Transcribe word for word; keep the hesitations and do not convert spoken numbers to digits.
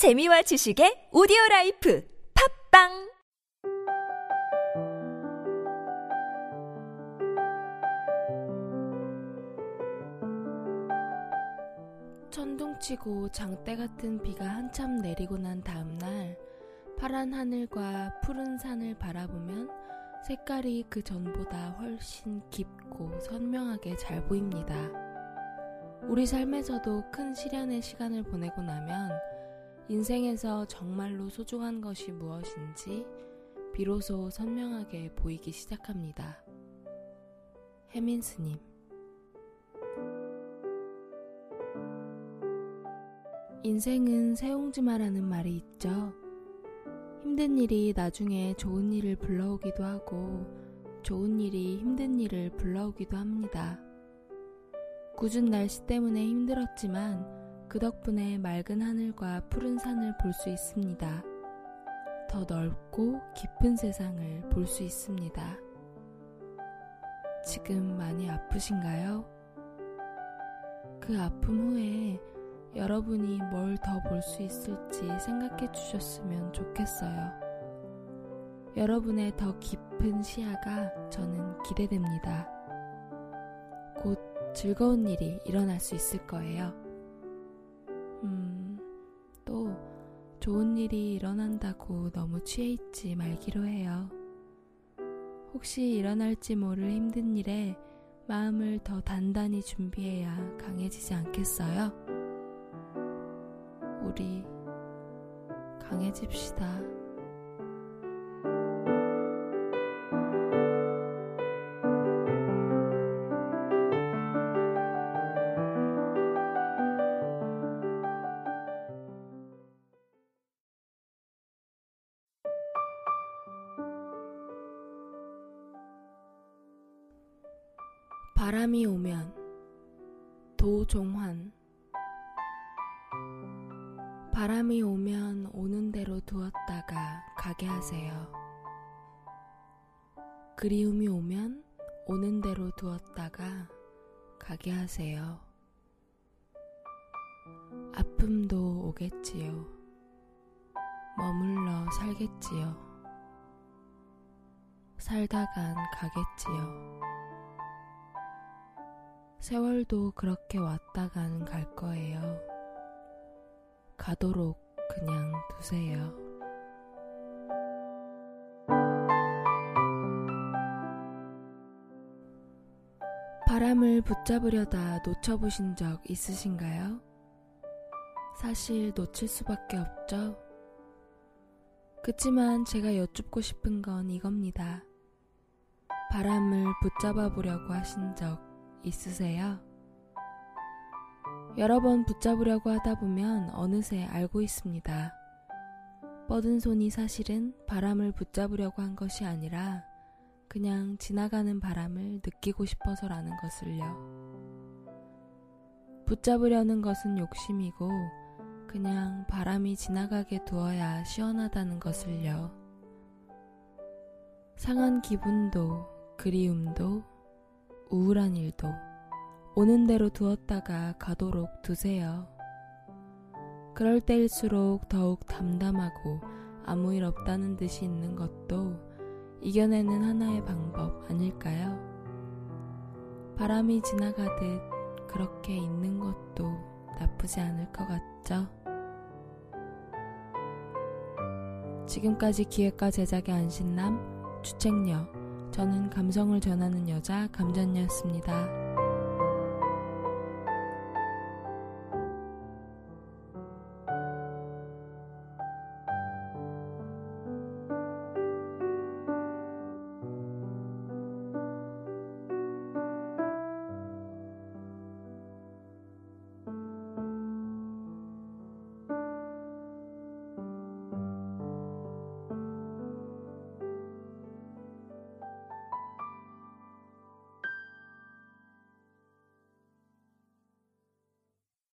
재미와 지식의 오디오라이프 팟빵 천둥치고 장대같은 비가 한참 내리고 난 다음날 파란 하늘과 푸른 산을 바라보면 색깔이 그 전보다 훨씬 깊고 선명하게 잘 보입니다. 우리 삶에서도 큰 시련의 시간을 보내고 나면 인생에서 정말로 소중한 것이 무엇인지 비로소 선명하게 보이기 시작합니다. 해민 스님. 인생은 새옹지마라는 말이 있죠. 힘든 일이 나중에 좋은 일을 불러오기도 하고 좋은 일이 힘든 일을 불러오기도 합니다. 궂은 날씨 때문에 힘들었지만 그 덕분에 맑은 하늘과 푸른 산을 볼 수 있습니다. 더 넓고 깊은 세상을 볼 수 있습니다. 지금 많이 아프신가요? 그 아픔 후에 여러분이 뭘 더 볼 수 있을지 생각해 주셨으면 좋겠어요. 여러분의 더 깊은 시야가 저는 기대됩니다. 곧 즐거운 일이 일어날 수 있을 거예요. 음, 또 좋은 일이 일어난다고 너무 취해 있지 말기로 해요. 혹시 일어날지 모를 힘든 일에 마음을 더 단단히 준비해야 강해지지 않겠어요? 우리 강해집시다. 바람이 오면 도종환. 바람이 오면 오는 대로 두었다가 가게 하세요. 그리움이 오면 오는 대로 두었다가 가게 하세요. 아픔도 오겠지요. 머물러 살겠지요. 살다간 가겠지요. 세월도 그렇게 왔다간 갈 거예요. 가도록 그냥 두세요. 바람을 붙잡으려다 놓쳐보신 적 있으신가요? 사실 놓칠 수밖에 없죠. 그치만 제가 여쭙고 싶은 건 이겁니다. 바람을 붙잡아 보려고 하신 적 있으세요? 여러 번 붙잡으려고 하다 보면 어느새 알고 있습니다. 뻗은 손이 사실은 바람을 붙잡으려고 한 것이 아니라 그냥 지나가는 바람을 느끼고 싶어서라는 것을요. 붙잡으려는 것은 욕심이고 그냥 바람이 지나가게 두어야 시원하다는 것을요. 상한 기분도 그리움도 우울한 일도 오는 대로 두었다가 가도록 두세요. 그럴 때일수록 더욱 담담하고 아무 일 없다는 듯이 있는 것도 이겨내는 하나의 방법 아닐까요? 바람이 지나가듯 그렇게 있는 것도 나쁘지 않을 것 같죠? 지금까지 기획과 제작의 안신남, 주책녀, 저는 감성을 전하는 여자 감전녀였습니다.